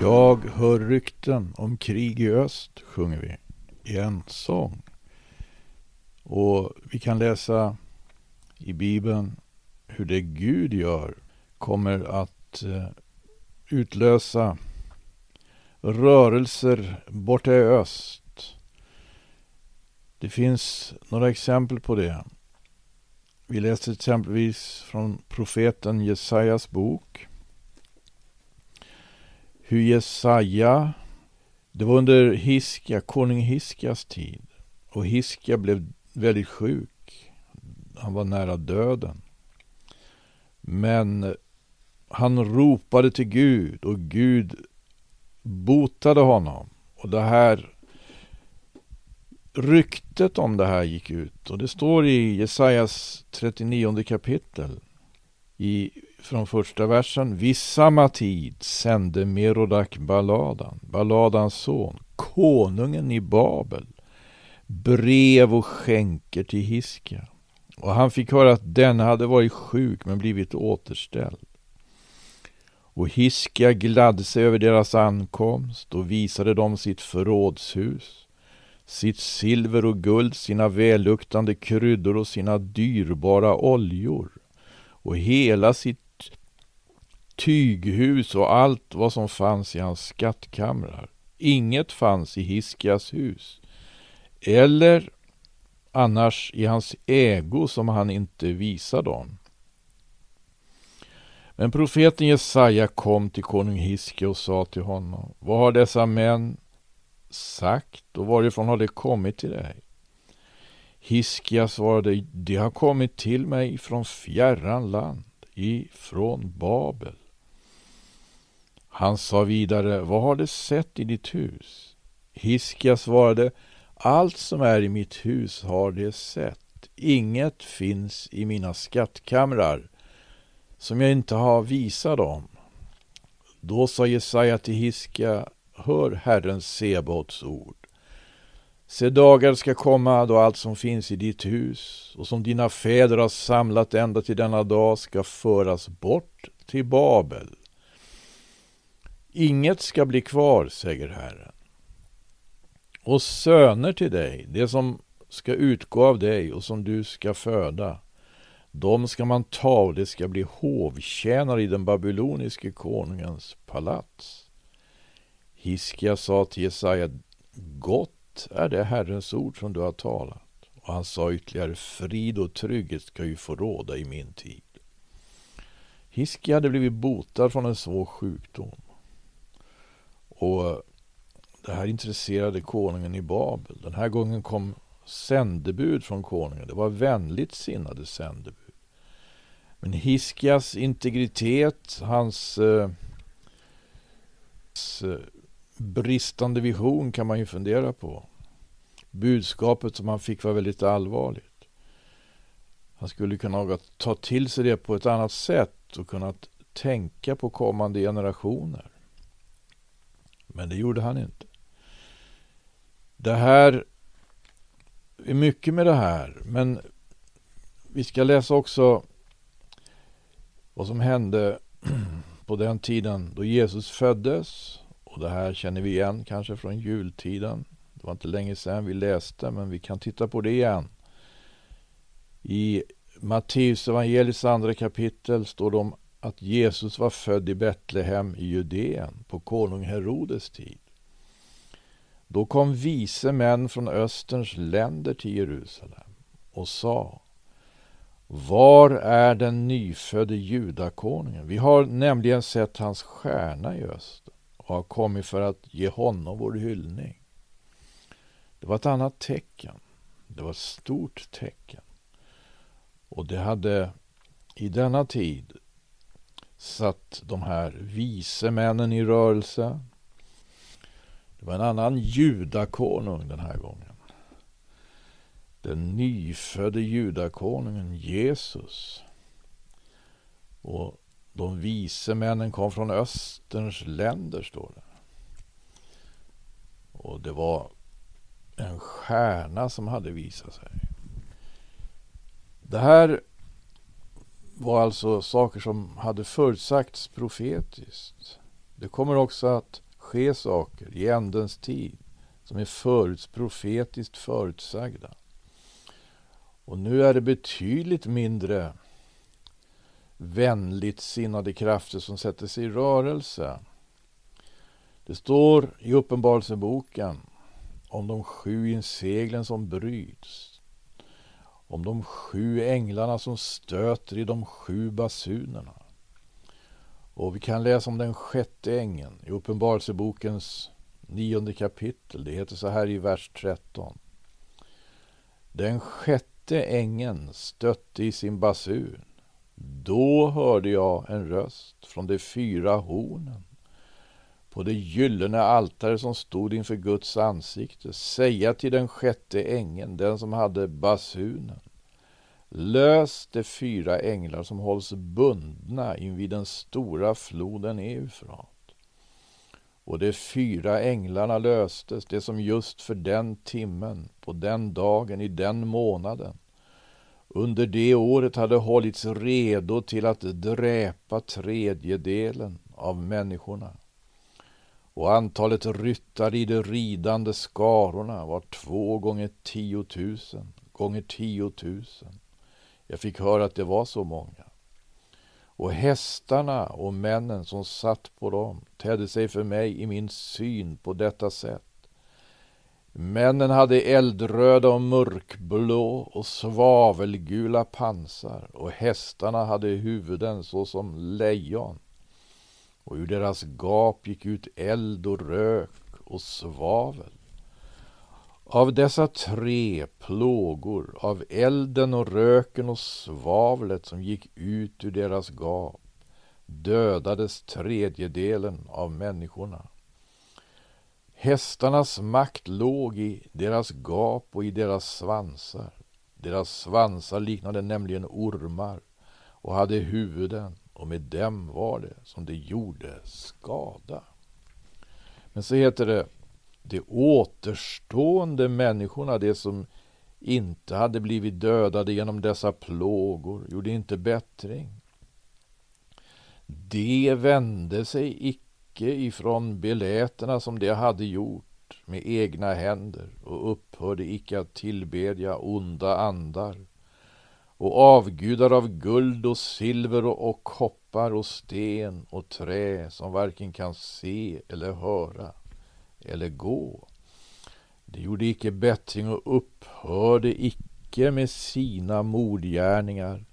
Jag hör rykten om krig i öst, sjunger vi i en sång. Och vi kan läsa i Bibeln hur det Gud gör kommer att utlösa rörelser borta i öst. Det finns några exempel på det. Vi läser exempelvis från profeten Jesajas bok. Hur Jesaja, det var under Hiskia, konung Hiskias tid. Och Hiskia blev väldigt sjuk. Han var nära döden. Men han ropade till Gud och Gud botade honom. Och det här ryktet om det här gick ut. Och det står i Jesajas 39 kapitel från första versen. Vid samma tid sände Merodak-Baladan, Baladans son, konungen i Babel, brev och skänker till Hiskia. Och han fick höra att den hade varit sjuk men blivit återställd. Och Hiskia gladde sig över deras ankomst och visade dem sitt förrådshus, sitt silver och guld, sina välluktande kryddor och sina dyrbara oljor. Och hela sitt tyghus och allt vad som fanns i hans skattkamrar. Inget fanns i Hiskias hus eller annars i hans ägo som han inte visade dem. Men profeten Jesaja kom till konung Hiskia och sa till honom: vad har dessa män sagt och varifrån har det kommit till dig? Hiskia svarade: det har kommit till mig från fjärran land, ifrån Babel. Han sa vidare: vad har du sett i ditt hus? Hiskia svarade: allt som är i mitt hus har det sett. Inget finns i mina skattkamrar som jag inte har visat dem. Då sa Jesaja till Hiskia: hör Herrens Sebaots ord. Se, dagar ska komma då allt som finns i ditt hus och som dina fäder har samlat ända till denna dag ska föras bort till Babel. Inget ska bli kvar, säger Herren. Och söner till dig, det som ska utgå av dig och som du ska föda, de ska man ta och det ska bli hovtjänare i den babyloniske konungens palats. Hiskia sa till Jesaja: gott är det Herrens ord som du har talat. Och han sa ytterligare: frid och trygghet ska ju få råda i min tid. Hiskia hade blivit botad från en svår sjukdom. Och det här intresserade konungen i Babel. Den här gången kom sändebud från konungen. Det var vänligt sinnade sändebud. Men Hiskias integritet, hans bristande vision kan man ju fundera på. Budskapet som han fick var väldigt allvarligt. Han skulle kunna ta till sig det på ett annat sätt och kunna tänka på kommande generationer. Men det gjorde han inte. Det här är mycket med det här, men vi ska läsa också vad som hände på den tiden då Jesus föddes. Och det här känner vi igen kanske från jultiden. Det var inte länge sedan vi läste, men vi kan titta på det igen. I Matteus evangelis andra kapitel står det om att Jesus var född i Betlehem i Judeen på konung Herodes tid. Då kom vise män från österns länder till Jerusalem och sa: var är den nyfödde judakonungen? Vi har nämligen sett hans stjärna i öster och har kommit för att ge honom vår hyllning. Det var ett annat tecken. Det var ett stort tecken. Och det hade i denna tid satt de här vise männen i rörelse. Det var en annan judakonung den här gången. Den nyfödde judakonungen Jesus. Och de vise männen kom från österns länder, står det. Och det var en stjärna som hade visat sig. Det här var alltså saker som hade förutsagts profetiskt. Det kommer också att ske saker i ändens tid som är profetiskt förutsagda. Och nu är det betydligt mindre vänligt sinnade krafter som sätter sig i rörelse. Det står i Uppenbarelseboken om de 7 inseglen som bryts, om de 7 änglarna som stöter i de 7 basunerna. Och vi kan läsa om den 6:e ängeln i Uppenbarelsebokens 9:e kapitel. Det heter så här i vers 13. Den 6:e ängeln stötte i sin basun. Då hörde jag en röst från de 4 hornen på det gyllene altare som stod inför Guds ansikte säga till den 6:e ängeln, den som hade basunen: lös de 4 änglar som hålls bundna invid den stora floden Eufrat. Och de 4 änglarna löstes, det som just för den timmen, på den dagen, i den månaden, under det året hade hållits redo till att dräpa 1/3 av människorna. Och antalet ryttare i de ridande skarorna var 2 gånger 10 000 gånger 10 000. Jag fick höra att det var så många. Och hästarna och männen som satt på dem tädde sig för mig i min syn på detta sätt. Männen hade eldröda och mörkblå och svavelgula pansar, och hästarna hade huvuden så som lejon. Och ur deras gap gick ut eld och rök och svavel. Av dessa 3 plågor, av elden och röken och svavlet som gick ut ur deras gap, dödades 1/3 av människorna. Hästarnas makt låg i deras gap och i deras svansar. Deras svansar liknade nämligen ormar och hade huvuden, och med dem var det som det gjorde skada. Men så heter det: de återstående människorna, det som inte hade blivit dödade genom dessa plågor, gjorde inte bättring. De vände sig icke ifrån beläterna som de hade gjort med egna händer och upphörde icke att tillbedja onda andar och avgudar av guld och silver och koppar och sten och trä som varken kan se eller höra eller gå. De gjorde icke bättring och upphörde icke med sina mordgärningar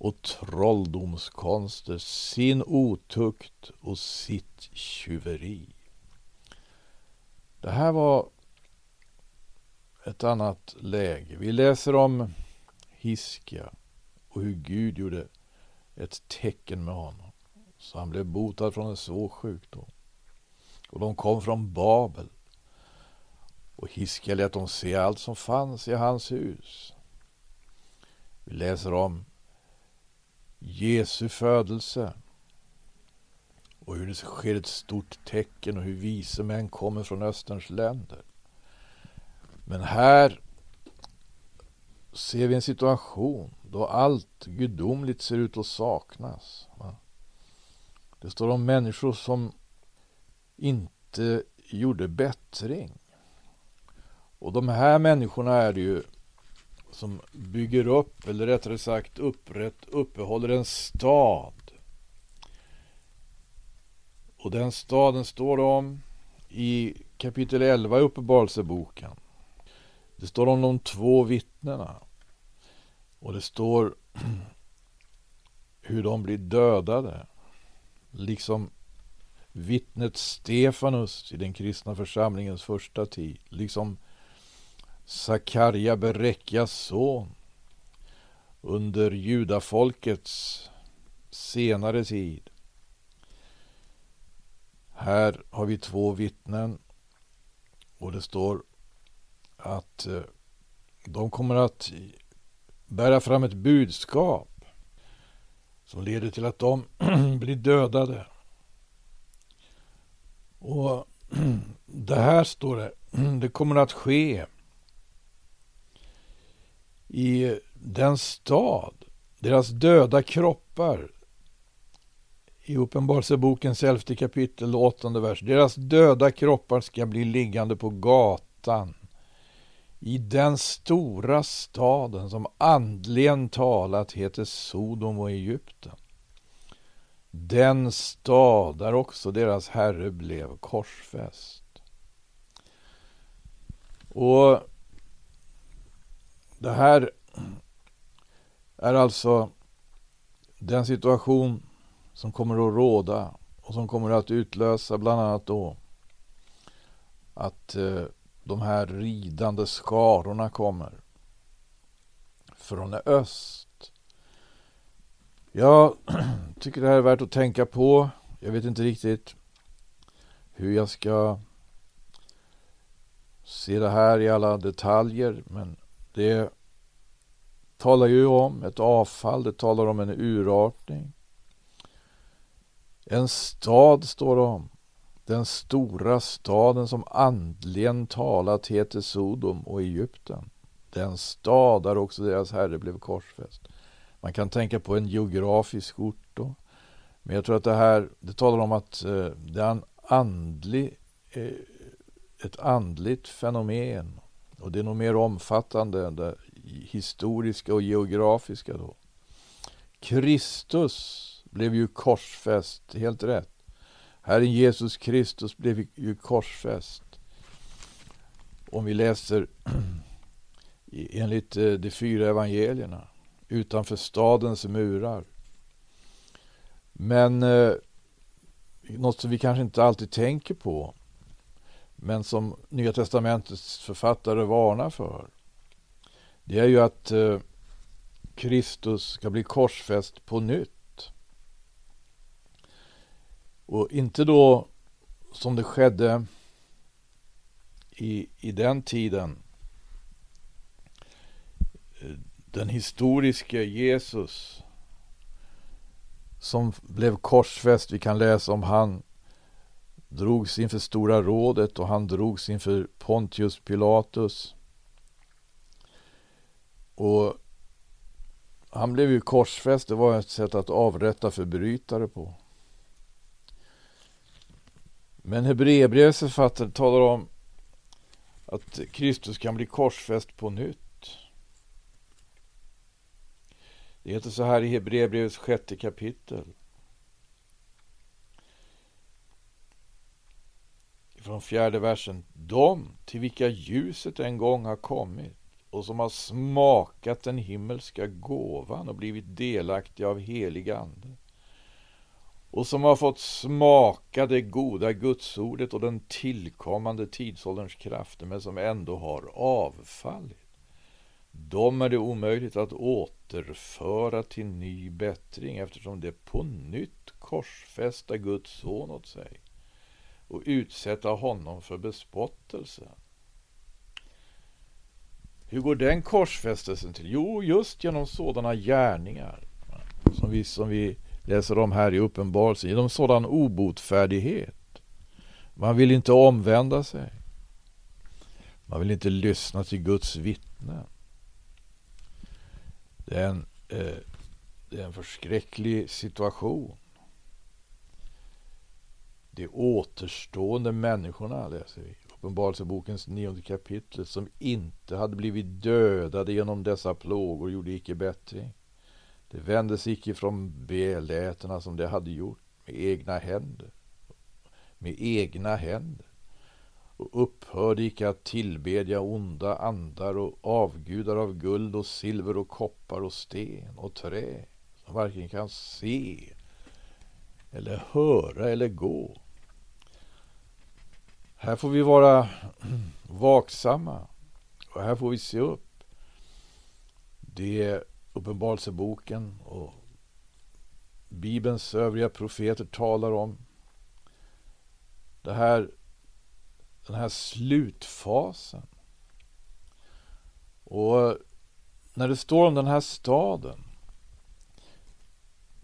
och trolldomskonster, sin otukt och sitt tjuveri. Det här var ett annat läge. Vi läser om Hiskia och hur Gud gjorde ett tecken med honom, så han blev botad från en svår sjukdom. Och de kom från Babel, och Hiskia lät dem se allt som fanns i hans hus. Vi läser om Jesu födelse och hur det sker ett stort tecken och hur vise män kommer från Österns länder. Men här ser vi en situation då allt gudomligt ser ut att saknas. Det står om människor som inte gjorde bättring. Och de här människorna är det ju som bygger upp, eller rättare sagt uppehåller en stad. Och den staden står det om i kapitel 11 i Uppenbarelseboken. Det står om de 2 vittnena. Och det står hur de blir dödade. Liksom vittnet Stefanus i den kristna församlingens första tid, liksom Sakarias, Berekjas son, under judafolkets senare tid. Här har vi 2 vittnen, och det står att de kommer att bära fram ett budskap som leder till att de blir dödade. Och det här står det, det kommer att ske i den stad. Deras döda kroppar i Uppenbarelsebokens 11 kapitel 8 vers. Deras döda kroppar ska bli liggande på gatan, i den stora staden som andligen talat heter Sodom och Egypten. Den stad där också deras herre blev korsfäst. Och det här är alltså den situation som kommer att råda och som kommer att utlösa bland annat då att de här ridande skarorna kommer från öst. Jag tycker det här är värt att tänka på. Jag vet inte riktigt hur jag ska se det här i alla detaljer, men det talar ju om ett avfall, det talar om en urartning. En stad står det om. Den stora staden som andligen talat heter Sodom och Egypten. Den stad där också deras herre blev korsfäst. Man kan tänka på en geografisk ort då. Men jag tror att det här, det talar om att det är en ett andligt fenomen. Och det är nog mer omfattande än det historiska och geografiska då. Kristus blev ju korsfäst, helt rätt. Herren Jesus Kristus blev ju korsfäst. Om vi läser enligt de 4 evangelierna, utanför stadens murar. Men något som vi kanske inte alltid tänker på, men som Nya testamentets författare varnar för, det är ju att Kristus ska bli korsfäst på nytt. Och inte då som det skedde i den tiden. Den historiska Jesus som blev korsfäst, vi kan läsa om han drogs inför Stora rådet och han drogs inför Pontius Pilatus. Och han blev ju korsfäst, det var ett sätt att avrätta förbrytare på. Men Hebreerbrevets författare talar om att Kristus kan bli korsfäst på nytt. Det heter så här i Hebreerbrevets 6 kapitel. Från 4 versen. De till vilka ljuset en gång har kommit och som har smakat den himmelska gåvan och blivit delaktiga av helig ande, och som har fått smaka det goda gudsordet och den tillkommande tidsålderns krafter, men som ändå har avfallit. De är det omöjligt att återföra till ny bättring, eftersom det på nytt korsfästa Guds son åt sig och utsätta honom för bespottelse. Hur går den korsfästelsen till? Jo, just genom sådana gärningar som vi läser om här i Uppenbarelsen, genom sådan obotfärdighet. Man vill inte omvända sig. Man vill inte lyssna till Guds vittne. Det är en förskräcklig situation. De återstående människorna, läser vi Uppenbarelsebokens 9 kapitel, som inte hade blivit dödade genom dessa plågor gjorde icke bättring. Det vändes icke från beläterna som det hade gjort med egna händer och upphörde icke att tillbedja onda andar och avgudar av guld och silver och koppar och sten och trä som varken kan se eller höra eller gå. Här får vi vara vaksamma och här får vi se upp. Det är Uppenbarelseboken och Bibelns övriga profeter talar om det här, den här slutfasen. Och när det står om den här staden,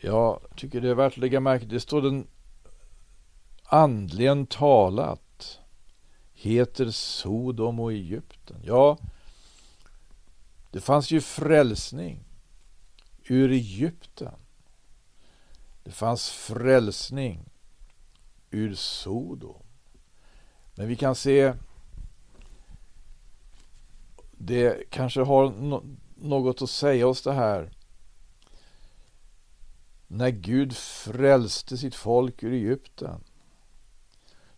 jag tycker det är värt att lägga märke, det står den andligen talat heter Sodom och Egypten. Ja, det fanns ju frälsning ur Egypten. Det Det fanns frälsning ur Sodom. Men vi kan se, det kanske har något att säga oss det här. När Gud frälste sitt folk ur Egypten,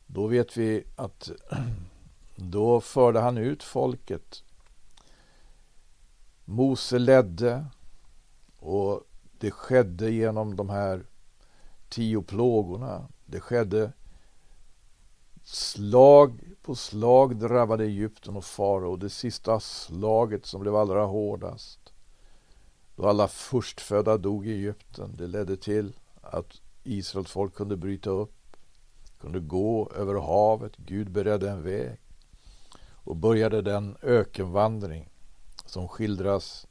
då vet vi att då förde han ut folket. Mose ledde, och det skedde genom de här 10 plågorna. Det skedde slag på slag, drabbade Egypten och farao. Det sista slaget som blev allra hårdast, då alla förstfödda dog i Egypten, det ledde till att Israels folk kunde bryta upp, kunde gå över havet. Gud beredde en väg och började den ökenvandring som skildras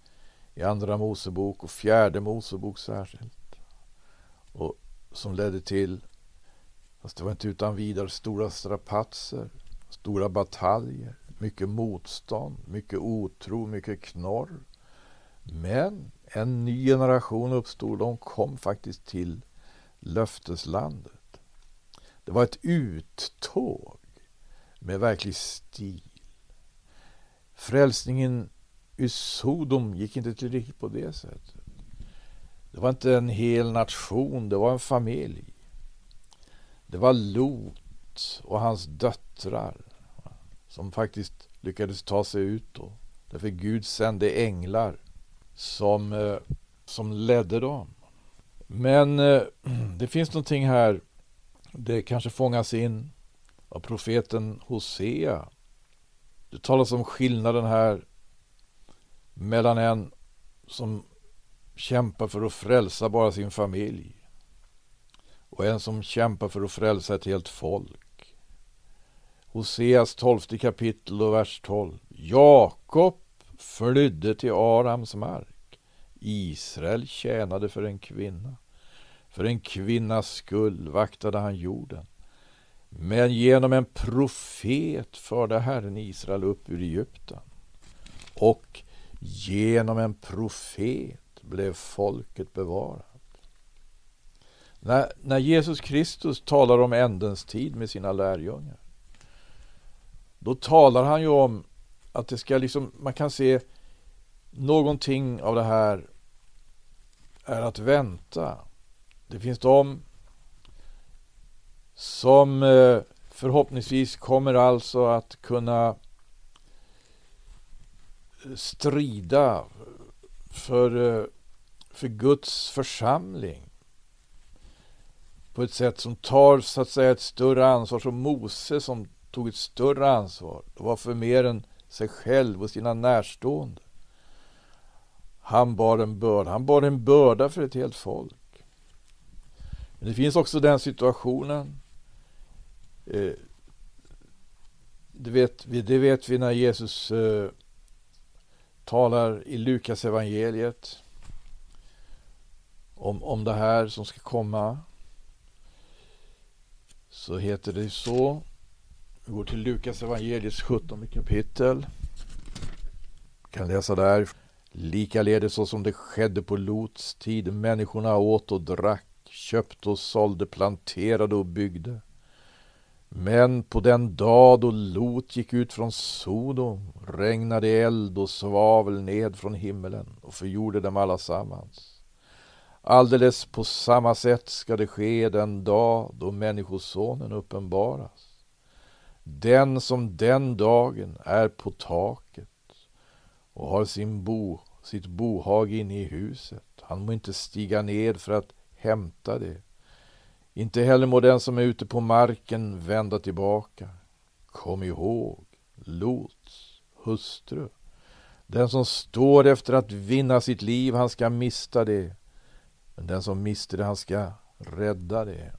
i andra Mosebok och fjärde Mosebok särskilt, och som ledde till, fast det var inte utan vidare, stora strapatser, stora bataljer, mycket motstånd, mycket otro, mycket knorr. Men en ny generation uppstod. De kom faktiskt till löfteslandet. Det var ett uttåg med verklig stil. Frälsningen i Sodom gick inte till riktigt på det sättet. Det var inte en hel nation, det var en familj. Det var Lot och hans döttrar som faktiskt lyckades ta sig ut då. Därför Gud sände änglar som ledde dem. Men det finns någonting här, det kanske fångas in av profeten Hosea. Det talas om skillnaden här mellan en som kämpar för att frälsa bara sin familj och en som kämpar för att frälsa ett helt folk. Hoseas 12:e kapitel och vers 12. Jakob flydde till Arams mark. Israel tjänade för en kvinna. För en kvinnas skull vaktade han jorden. Men genom en profet förde Herren Israel upp ur Egypten. Och genom en profet blev folket bevarat. När Jesus Kristus talar om ändens tid med sina lärjungar, då talar han ju om att det ska liksom, man kan se någonting av det här är att vänta. Det finns de som förhoppningsvis kommer alltså att kunna strida för Guds församling på ett sätt som tar, så att säga, ett större ansvar, som Mose, som tog ett större ansvar. Det var för mer än sig själv och sina närstående. Han bar en börda för ett helt folk. Men det finns också den situationen, det vet vi när Jesus talar i Lukas evangeliet om det här som ska komma. Så heter det så. Vi går till Lukas evangeliets 17 kapitel. Vi kan läsa där. Likaledes så som det skedde på Lots tid. Människorna åt och drack, köpte och sålde, planterade och byggde. Men på den dag då Lot gick ut från Sodom regnade eld och svavel ned från himmelen och förgjorde dem alla sammans. Alldeles på samma sätt ska det ske den dag då Människosonen uppenbaras. Den som den dagen är på taket och har sitt bohag inne i huset, han må inte stiga ned för att hämta det. Inte heller må den som är ute på marken vända tillbaka. Kom ihåg Lots hustru. Den som står efter att vinna sitt liv, han ska mista det. Men den som mister det, han ska rädda det.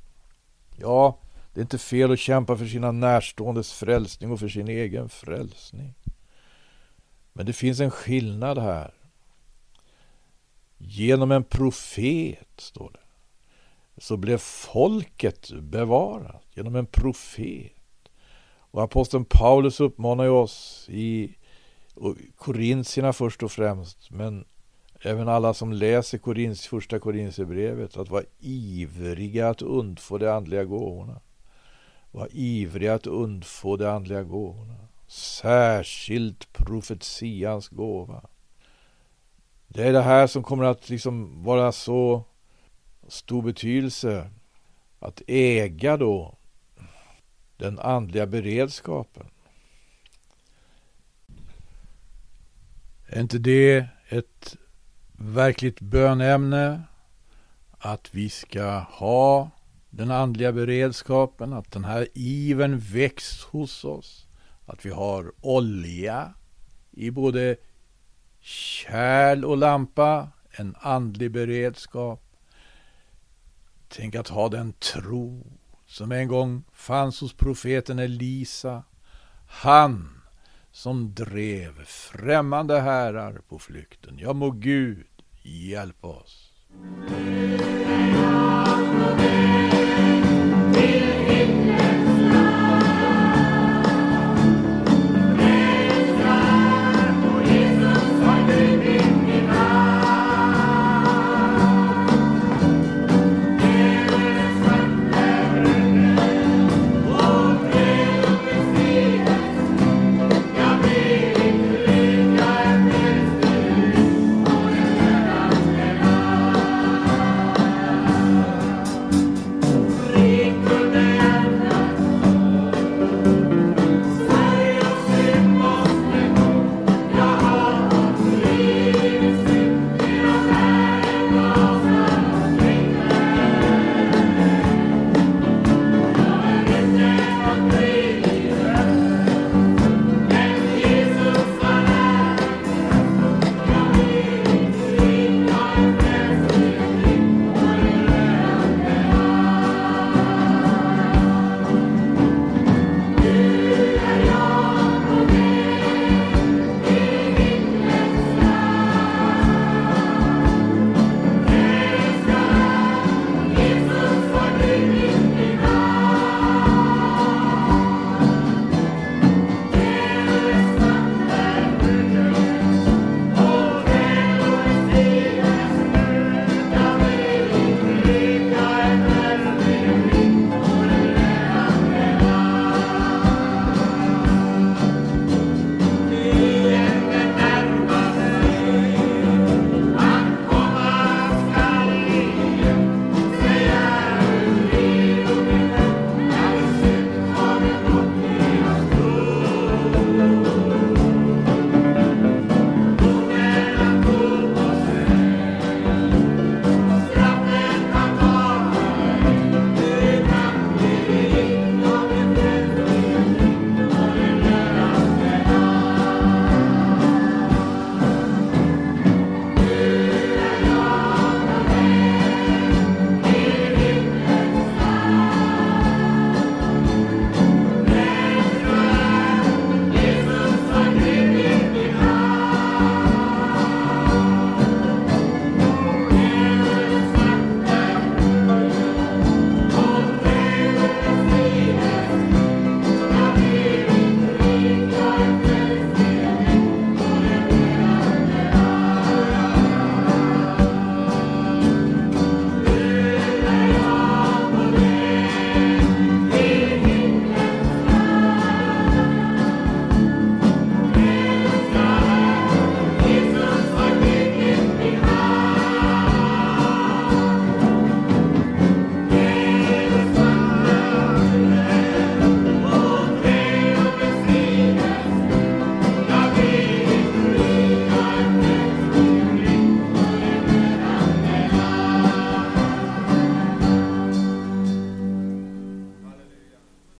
Ja, det är inte fel att kämpa för sina närståendes frälsning och för sin egen frälsning. Men det finns en skillnad här. Genom en profet, står det, så blev folket bevarat. Genom en profet. Och aposteln Paulus uppmanar oss i Korintierna först och främst, men även alla som läser första Korintherbrevet, att vara ivriga att undfå de andliga gåvorna. Var ivriga att undfå de andliga gåvorna. Särskilt profetians gåva. Det är det här som kommer att liksom vara så stor betydelse. Att äga då den andliga beredskapen. Är inte det ett verkligt bönämne? Att vi ska ha den andliga beredskapen, att den här iven väcks hos oss, att vi har olja i både kärl och lampa, en andlig beredskap. Tänk att ha den tro som en gång fanns hos profeten Elisa, han som drev främmande härar på flykten. Ja, må Gud hjälpa oss.